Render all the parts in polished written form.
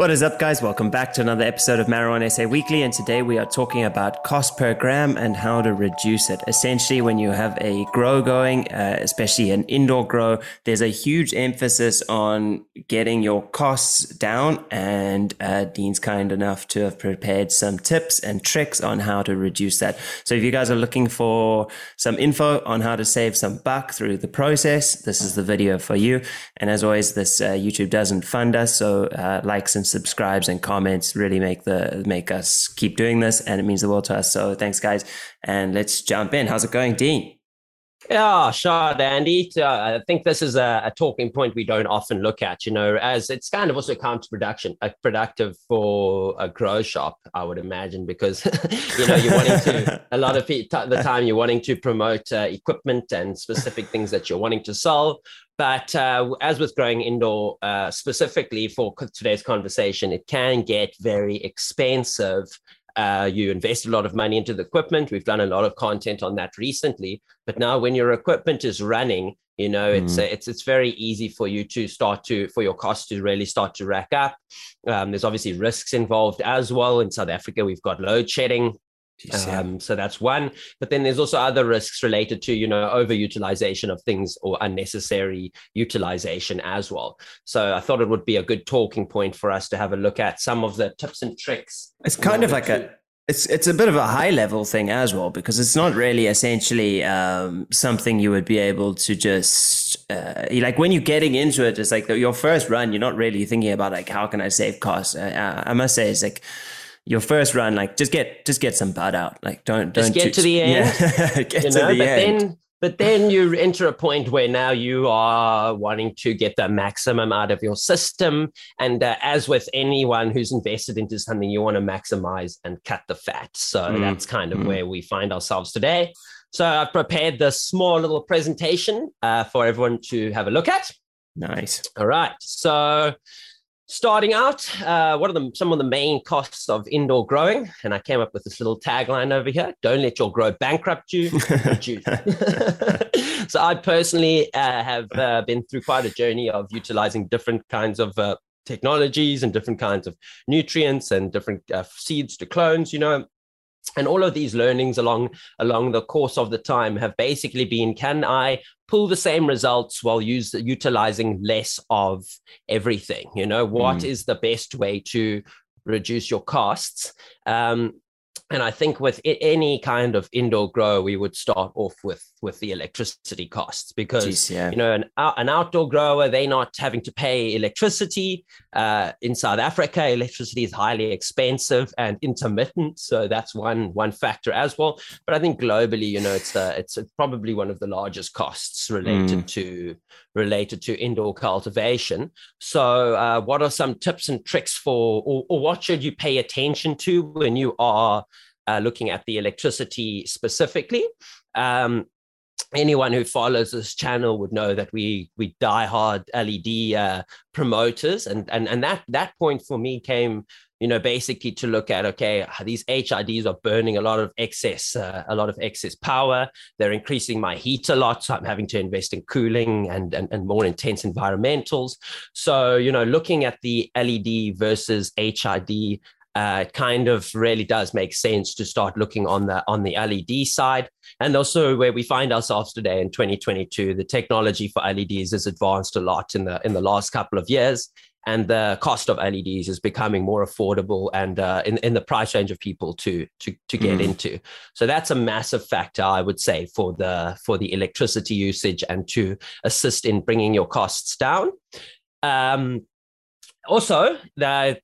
What is up, guys? Welcome back to another episode of Marijuana Sa Weekly, and today we are talking about cost per gram and how to reduce it. Essentially, when you have a grow going, especially an indoor grow, there's a huge emphasis on getting your costs down, and Dean's kind enough to have prepared some tips and tricks on how to reduce that. So if you guys are looking for some info on how to save some buck through the process, this is the video for you. And as always, this YouTube doesn't fund us, so likes and subscribes and comments really make us keep doing this, and it means the world to us. So thanks, guys, and let's jump in. How's it going, Dean? Yeah, sure, Andy. I think this is a talking point we don't often look at, you know, as it's kind of also counterproductive for a grow shop, I would imagine, because, you know, you're wanting to, a lot of the time you're wanting to promote equipment and specific things that you're wanting to sell. But as with growing indoor, specifically for today's conversation, it can get very expensive. You invest a lot of money into the equipment. We've done a lot of content on that recently. But now when your equipment is running, you know, it's very easy for you to for your costs to really start to rack up. There's obviously risks involved as well. In South Africa, we've got load shedding. So that's one. But then there's also other risks related to, you know, overutilization of things or unnecessary utilization as well. So I thought it would be a good talking point for us to have a look at some of the tips and tricks. It's kind of like it's a bit of a high level thing as well, because it's not really essentially something you would be able to just like when you're getting into it, it's like your first run, you're not really thinking about like, how can I save costs? I must say it's like, your first run, like just get some bud out. Like don't get to the end. Yeah. But then you enter a point where now you are wanting to get the maximum out of your system. And as with anyone who's invested into something, you want to maximize and cut the fat. So that's kind of where we find ourselves today. So I've prepared this small little presentation for everyone to have a look at. Nice. All right. So starting out, what are some of the main costs of indoor growing? And I came up with this little tagline over here: don't let your grow bankrupt you. So I personally have been through quite a journey of utilizing different kinds of technologies and different kinds of nutrients and different seeds to clones, you know. And all of these learnings along the course of the time have basically been, can I pull the same results while utilizing less of everything? You know, what is the best way to reduce your costs? And I think with any kind of indoor grow, we would start off with the electricity costs, because, you know, an outdoor grower, they're not having to pay electricity. In South Africa, electricity is highly expensive and intermittent. So that's one factor as well. But I think globally, you know, it's probably one of the largest costs related to indoor cultivation. So what are some tips and tricks for, or what should you pay attention to when you are looking at the electricity specifically? Anyone who follows this channel would know that we diehard LED promoters, and that point for me came, you know, basically to look at, okay, these HIDs are burning a lot of excess power. They're increasing my heat a lot, so I'm having to invest in cooling and more intense environmentals. So, you know, looking at the LED versus HID, it kind of really does make sense to start looking on the LED side. And also where we find ourselves today in 2022, the technology for LEDs has advanced a lot in the last couple of years. And the cost of LEDs is becoming more affordable and in the price range of people to get into. So that's a massive factor, I would say, for the electricity usage and to assist in bringing your costs down. Also, that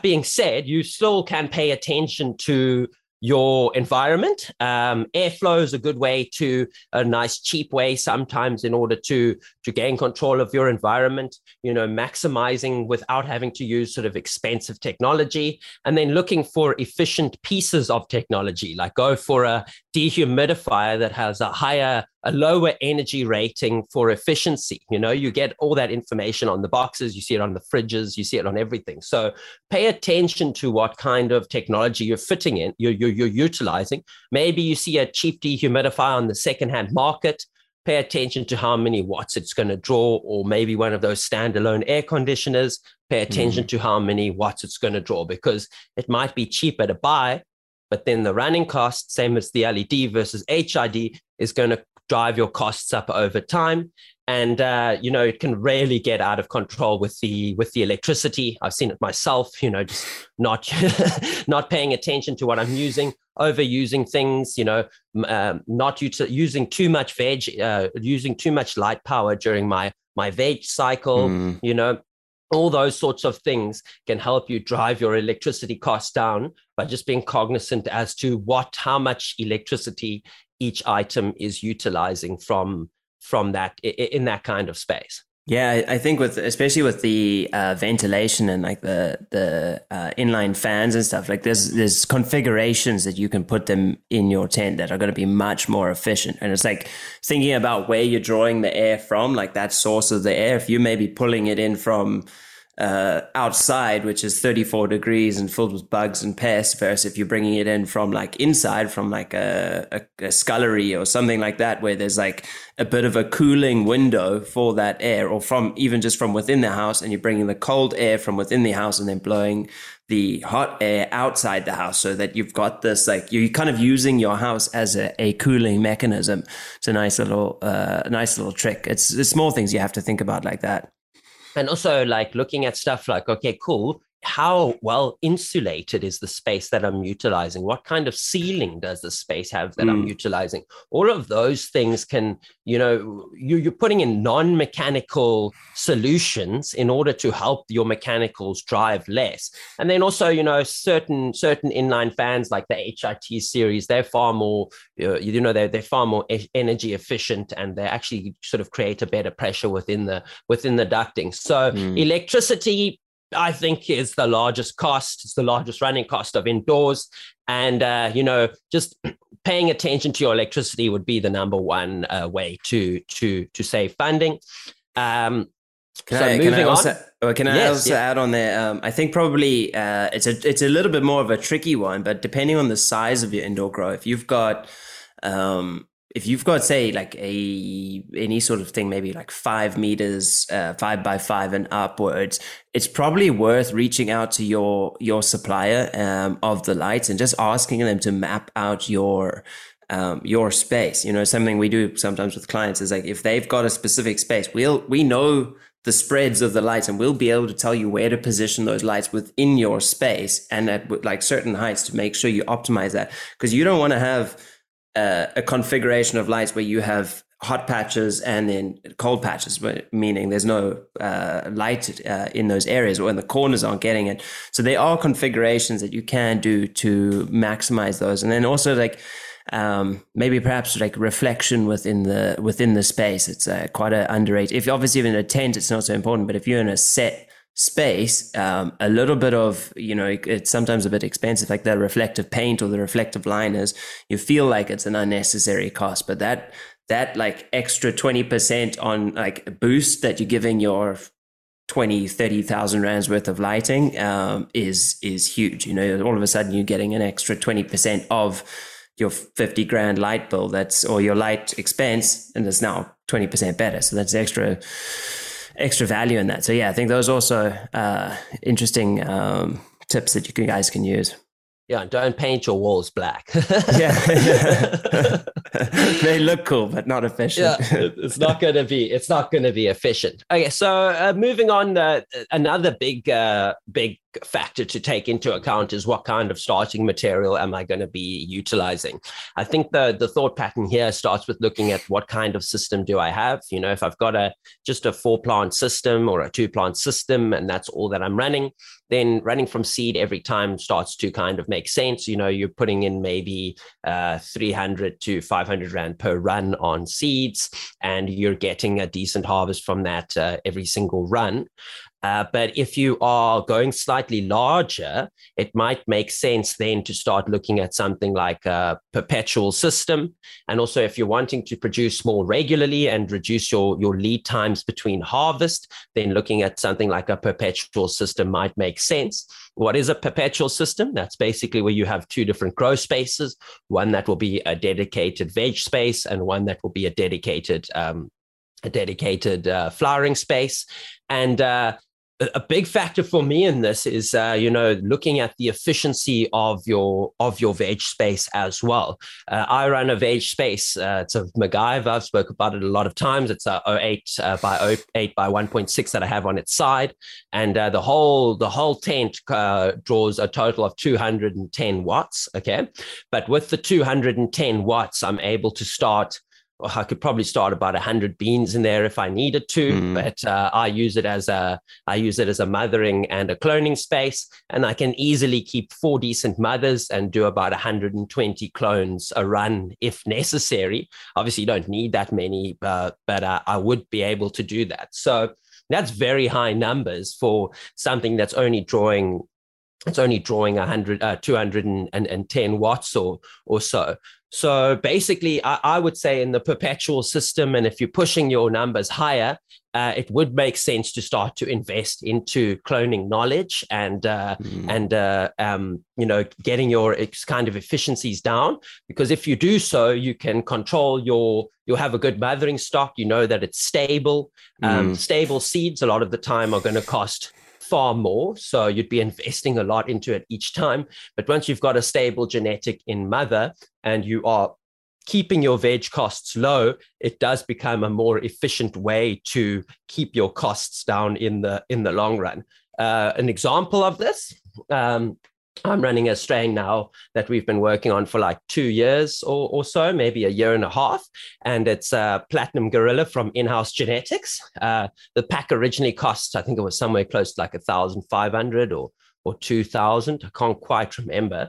being said, you still can pay attention to your environment. Airflow is a nice cheap way sometimes in order to gain control of your environment, you know, maximizing without having to use sort of expensive technology, and then looking for efficient pieces of technology, like go for a dehumidifier that has a lower energy rating for efficiency. You know, you get all that information on the boxes, you see it on the fridges, you see it on everything. So pay attention to what kind of technology you're fitting in, you're utilizing. Maybe you see a cheap dehumidifier on the secondhand market, pay attention to how many watts it's going to draw, or maybe one of those standalone air conditioners, pay attention to how many watts it's going to draw, because it might be cheaper to buy, but then the running cost, same as the LED versus HID, is going to drive your costs up over time. And, you know, it can really get out of control with the electricity. I've seen it myself, you know, just not, not paying attention to what I'm using, overusing things, you know, not using too much veg, using too much light power during my veg cycle, you know, all those sorts of things can help you drive your electricity costs down by just being cognizant as to how much electricity each item is utilizing from that in that kind of space. Yeah, I think especially with the ventilation and like the inline fans and stuff, like there's configurations that you can put them in your tent that are going to be much more efficient. And it's like thinking about where you're drawing the air from, like that source of the air. If you may be pulling it in from outside, which is 34 degrees and filled with bugs and pests, versus if you're bringing it in from like inside, from like a scullery or something like that, where there's like a bit of a cooling window for that air, or from even just from within the house, and you're bringing the cold air from within the house and then blowing the hot air outside the house, so that you've got this, like, you're kind of using your house as a cooling mechanism. It's a nice little trick. It's small things you have to think about like that. And also, like, looking at stuff like, okay, cool, how well insulated is the space that I'm utilizing? What kind of ceiling does the space have that I'm utilizing? All of those things can, you know, you're putting in non-mechanical solutions in order to help your mechanicals drive less. And then also, you know, certain inline fans like the HIT series, they're far more, you know, they're far more energy efficient, and they actually sort of create a better pressure within the ducting. So electricity, I think, is the largest cost. It's the largest running cost of indoors. And, you know, just paying attention to your electricity would be the number one way to save funding. Can I also add on there? I think probably it's a little bit more of a tricky one, but depending on the size of your indoor grow, if you've got... If you've got, say, like any sort of thing, maybe like 5 meters, 5 by 5 and upwards, it's probably worth reaching out to your supplier of the lights and just asking them to map out your space. You know, something we do sometimes with clients is like, if they've got a specific space, we know the spreads of the lights, and we'll be able to tell you where to position those lights within your space and at like certain heights to make sure you optimize that, because you don't want to have a configuration of lights where you have hot patches and then cold patches, meaning there's no light in those areas, or in the corners aren't getting it. So there are configurations that you can do to maximize those. And then also, like, maybe perhaps like reflection within the space. It's quite an underrated. If obviously you're in a tent, it's not so important, but if you're in a set space, a little bit of, you know, it's sometimes a bit expensive, like the reflective paint or the reflective liners, you feel like it's an unnecessary cost, but that like extra 20% on like a boost that you're giving your 20,000-30,000 rands worth of lighting is huge. You know, all of a sudden you're getting an extra 20% of your 50 grand light bill, that's, or your light expense, and it's now 20% better. So that's extra value in that. So yeah, I think those are also interesting tips that you guys can use. Yeah, and don't paint your walls black. Yeah. They look cool, but not efficient. Yeah, it's not going to be efficient. Okay, so moving on, another big factor to take into account is what kind of starting material am I going to be utilizing? I think the thought pattern here starts with looking at what kind of system do I have? You know, if I've got just a 4-plant system or a 2-plant system, and that's all that I'm running, then running from seed every time starts to kind of make sense. You know, you're putting in maybe 300 to 500 rand per run on seeds, and you're getting a decent harvest from that every single run. But if you are going slightly larger, it might make sense then to start looking at something like a perpetual system. And also if you're wanting to produce more regularly and reduce your lead times between harvest, then looking at something like a perpetual system might make sense. What is a perpetual system? That's basically where you have two different grow spaces, one that will be a dedicated veg space and one that will be a dedicated flowering space. And a big factor for me in this is, looking at the efficiency of your veg space as well. I run a veg space. It's a MacGyver. I've spoken about it a lot of times. It's a 08 by 1.6 that I have on its side, and the whole tent draws a total of 210 watts. Okay, but with the 210 watts, I'm able to start. I could probably start about 100 beans in there if I needed to, but I use it as a mothering and a cloning space, and I can easily keep 4 decent mothers and do about 120 clones a run if necessary. Obviously, you don't need that many, but I would be able to do that. So that's very high numbers for something that's only drawing 210 watts or so. So basically, I would say in the perpetual system, and if you're pushing your numbers higher, it would make sense to start to invest into cloning knowledge and getting your kind of efficiencies down. Because if you do so, you can control you'll have a good mothering stock. You know that it's stable. Stable seeds a lot of the time are going to cost far more, so you'd be investing a lot into it each time. But once you've got a stable genetic in mother and you are keeping your veg costs low, it does become a more efficient way to keep your costs down in the long run. An example of this, I'm running a strain now that we've been working on for like 2 years or so, maybe a year and a half. And it's a platinum gorilla from in-house genetics. The pack originally cost, I think it was somewhere close to like 1,500 or 2,000. I can't quite remember.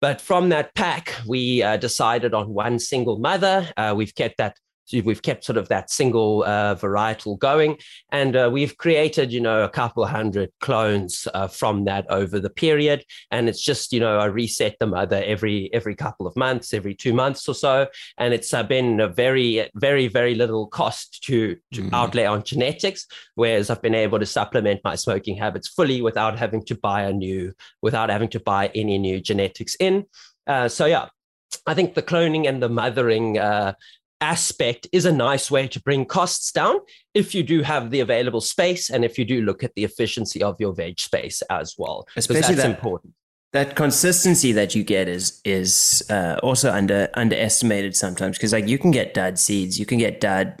But from that pack, we decided on one single mother. We've kept sort of that single varietal going, and we've created, a couple hundred clones from that over the period. And it's just, I reset the mother every couple of months, every 2 months or so. And it's been a very, very, very little cost to outlay on genetics, whereas I've been able to supplement my smoking habits fully without having to buy any new genetics in. I think the cloning and the mothering aspect is a nice way to bring costs down if you do have the available space and if you do look at the efficiency of your veg space as well. Especially that's important. That consistency that you get is also underestimated sometimes, because like you can get dud seeds, you can get dud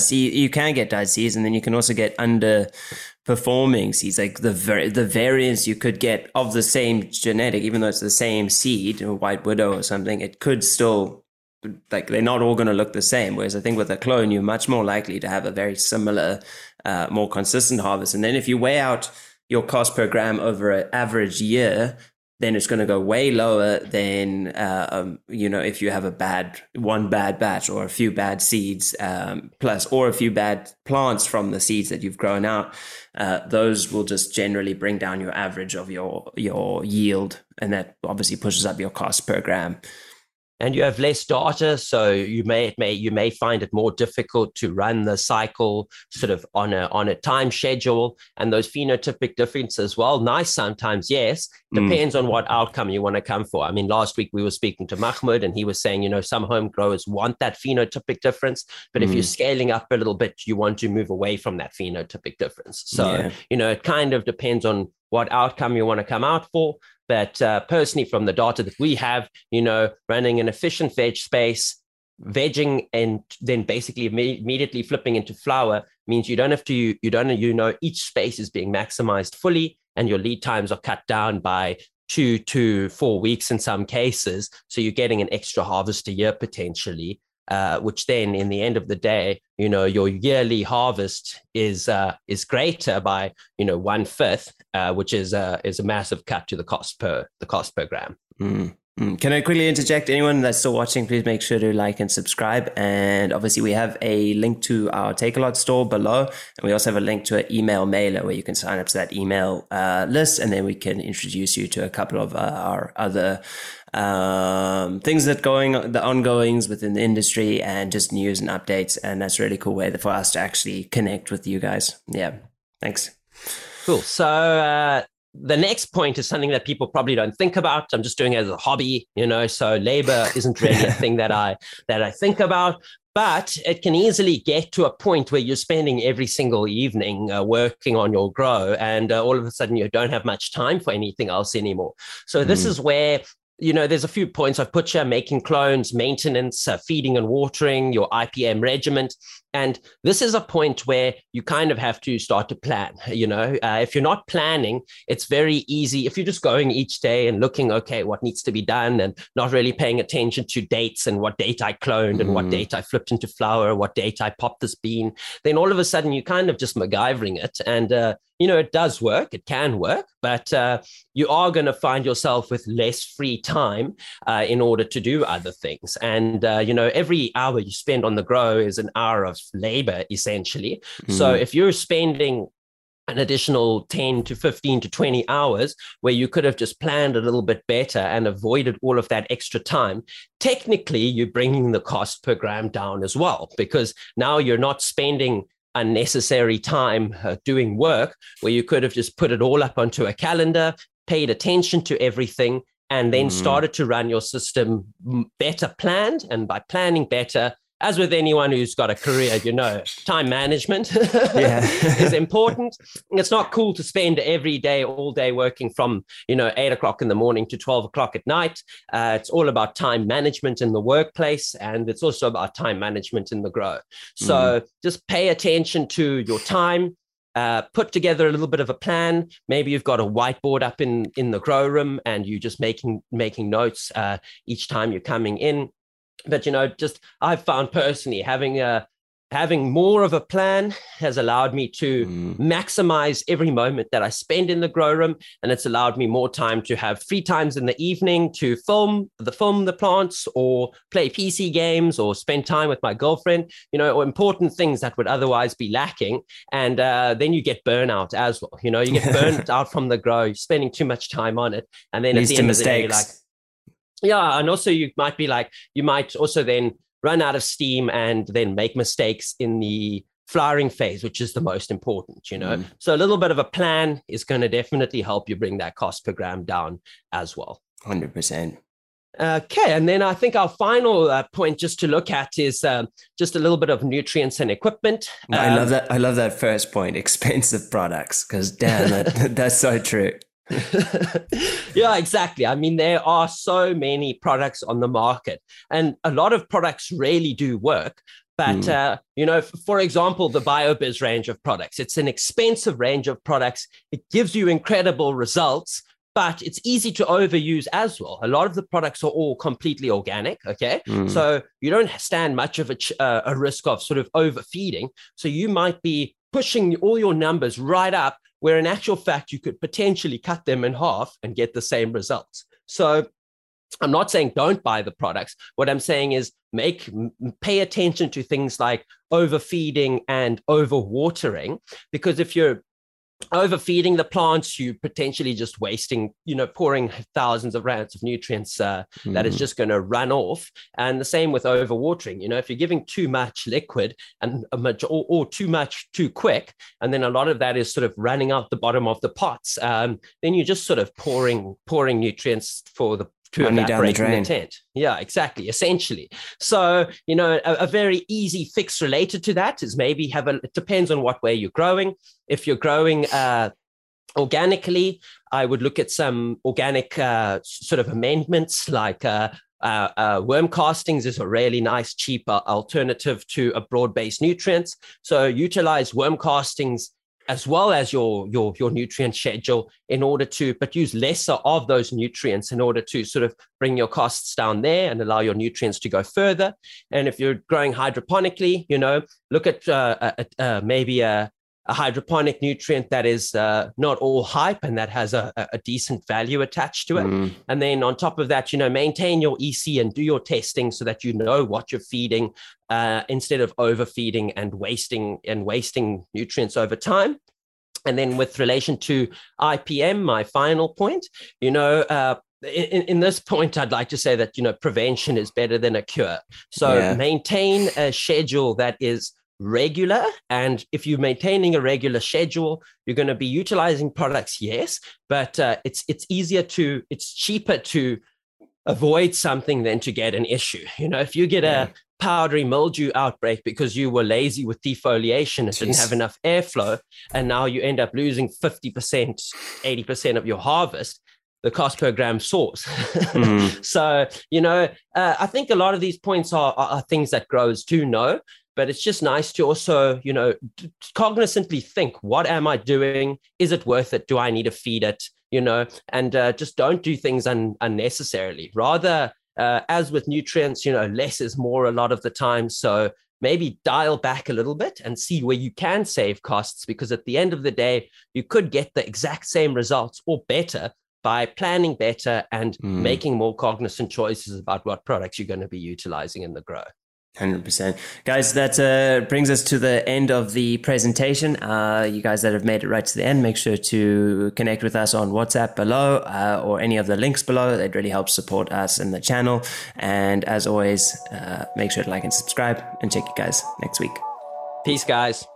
seeds, and then you can also get underperforming seeds. Like the variance you could get of the same genetic, even though it's the same seed or white widow or something, it could still, like, they're not all going to look the same. Whereas I think with a clone, you're much more likely to have a very similar, more consistent harvest. And then if you weigh out your cost per gram over an average year, then it's going to go way lower than, if you have one bad batch or a few bad seeds, or a few bad plants from the seeds that you've grown out. Those will just generally bring down your average of your yield. And that obviously pushes up your cost per gram. And you have less data, so you may find it more difficult to run the cycle sort of on a time schedule. And those phenotypic differences, well, nice sometimes, yes, depends on what outcome you want to come for. I mean, last week we were speaking to Mahmoud, and he was saying, some home growers want that phenotypic difference, but if you're scaling up a little bit, you want to move away from that phenotypic difference. So, it kind of depends on what outcome you want to come out for. But personally, from the data that we have, running an efficient veg space, vegging, and then basically immediately flipping into flower means each space is being maximized fully, and your lead times are cut down by 2 to 4 weeks in some cases. So you're getting an extra harvest a year potentially, which then in the end of the day, your yearly harvest is greater by 1/5, which is a massive cut to the cost per gram. Can I quickly interject? Anyone that's still watching, please make sure to like and subscribe. And obviously we have a link to our Take-A-Lot store below. And we also have a link to an email mailer where you can sign up to that email list. And then we can introduce you to a couple of our other things that the ongoings within the industry and just news and updates. And that's a really cool way for us to actually connect with you guys. Yeah. Thanks. Cool. So, the next point is something that people probably don't think about. I'm just doing it as a hobby, you know, so labor isn't really a thing that I think about, but it can easily get to a point where you're spending every single evening working on your grow, and all of a sudden you don't have much time for anything else anymore. So this is where, you know, there's a few points I've put here: making clones, maintenance, feeding and watering, your IPM regiment. And this is a point where you kind of have to start to plan, you know. If you're not planning, it's very easy. If you're just going each day and looking, okay, what needs to be done, and not really paying attention to dates and what date I cloned and what date I flipped into flower, what date I popped this bean, then all of a sudden you kind of just MacGyvering it. And, you know, it does work. It can work. But you are going to find yourself with less free time in order to do other things. And, you know, every hour you spend on the grow is an hour of labor, essentially. So if you're spending an additional 10 to 15 to 20 hours where you could have just planned a little bit better and avoided all of that extra time, technically you're bringing the cost per gram down as well, because now you're not spending unnecessary time doing work where you could have just put it all up onto a calendar, paid attention to everything, and then started to run your system better planned. And by planning better, as with anyone who's got a career, you know, time management is important. It's not cool to spend every day, all day working from, you know, 8 o'clock in the morning to 12 o'clock at night. It's all about time management in the workplace. And it's also about time management in the grow. So just pay attention to your time. Put together a little bit of a plan. Maybe you've got a whiteboard up in the grow room and you're just making notes each time you're coming in. But, you know, just I've found personally having more of a plan has allowed me to maximize every moment that I spend in the grow room. And it's allowed me more time to have free times in the evening to film the plants or play PC games or spend time with my girlfriend, you know, or important things that would otherwise be lacking. And then you get burnout as well. You know, you get burnt out from the grow, you're spending too much time on it. And then leads at the end of the day, you're like, yeah. And also you might also then run out of steam and then make mistakes in the flowering phase, which is the most important, you know. So a little bit of a plan is going to definitely help you bring that cost per gram down as well. 100%. Okay. And then I think our final point just to look at is just a little bit of nutrients and equipment. I love that. I love that first point, expensive products, because damn, that's so true. Yeah, exactly. I mean, there are so many products on the market and a lot of products really do work. But, you know, for example, the BioBiz range of products, it's an expensive range of products. It gives you incredible results, but it's easy to overuse as well. A lot of the products are all completely organic. Okay. So you don't stand much of a risk of sort of overfeeding. So you might be pushing all your numbers right up, where in actual fact, you could potentially cut them in half and get the same results. So I'm not saying don't buy the products. What I'm saying is pay attention to things like overfeeding and overwatering, because if you're overfeeding the plants, you potentially just wasting, you know, pouring thousands of rands of nutrients that is just going to run off. And the same with overwatering. You know, if you're giving too much liquid and or too much too quick, and then a lot of that is sort of running out the bottom of the pots, then you're just sort of pouring nutrients for the to evaporate in the tent. Yeah, exactly. Essentially. So, you know, a very easy fix related to that is maybe it depends on what way you're growing. If you're growing organically, I would look at some organic sort of amendments like worm castings is a really nice, cheap alternative to a broad-based nutrients. So utilize worm castings as well as your nutrient schedule but use lesser of those nutrients in order to sort of bring your costs down there and allow your nutrients to go further. And if you're growing hydroponically, you know, look at maybe a hydroponic nutrient that is not all hype and that has a decent value attached to it. Mm. And then on top of that, you know, maintain your EC and do your testing so that you know what you're feeding instead of overfeeding and wasting nutrients over time. And then with relation to IPM, my final point, you know, in this point, I'd like to say that, you know, prevention is better than a cure. So maintain a schedule that is regular. And if you're maintaining a regular schedule, you're going to be utilizing products, yes, but it's cheaper to avoid something than to get an issue. You know, if you get a powdery mildew outbreak because you were lazy with defoliation and didn't have enough airflow, and now you end up losing 50%, 80% of your harvest, the cost per gram source. Mm. So, you know, I think a lot of these points are things that growers do know, but it's just nice to also, you know, cognizantly think, what am I doing? Is it worth it? Do I need to feed it? You know, and just don't do things unnecessarily. Rather, as with nutrients, you know, less is more a lot of the time. So maybe dial back a little bit and see where you can save costs, because at the end of the day, you could get the exact same results or better by planning better and making more cognizant choices about what products you're going to be utilizing in the grow. 100%. Guys, that brings us to the end of the presentation. You guys that have made it right to the end, make sure to connect with us on WhatsApp below or any of the links below. It really helps support us in the channel. And as always, make sure to like and subscribe, and check you guys next week. Peace, guys.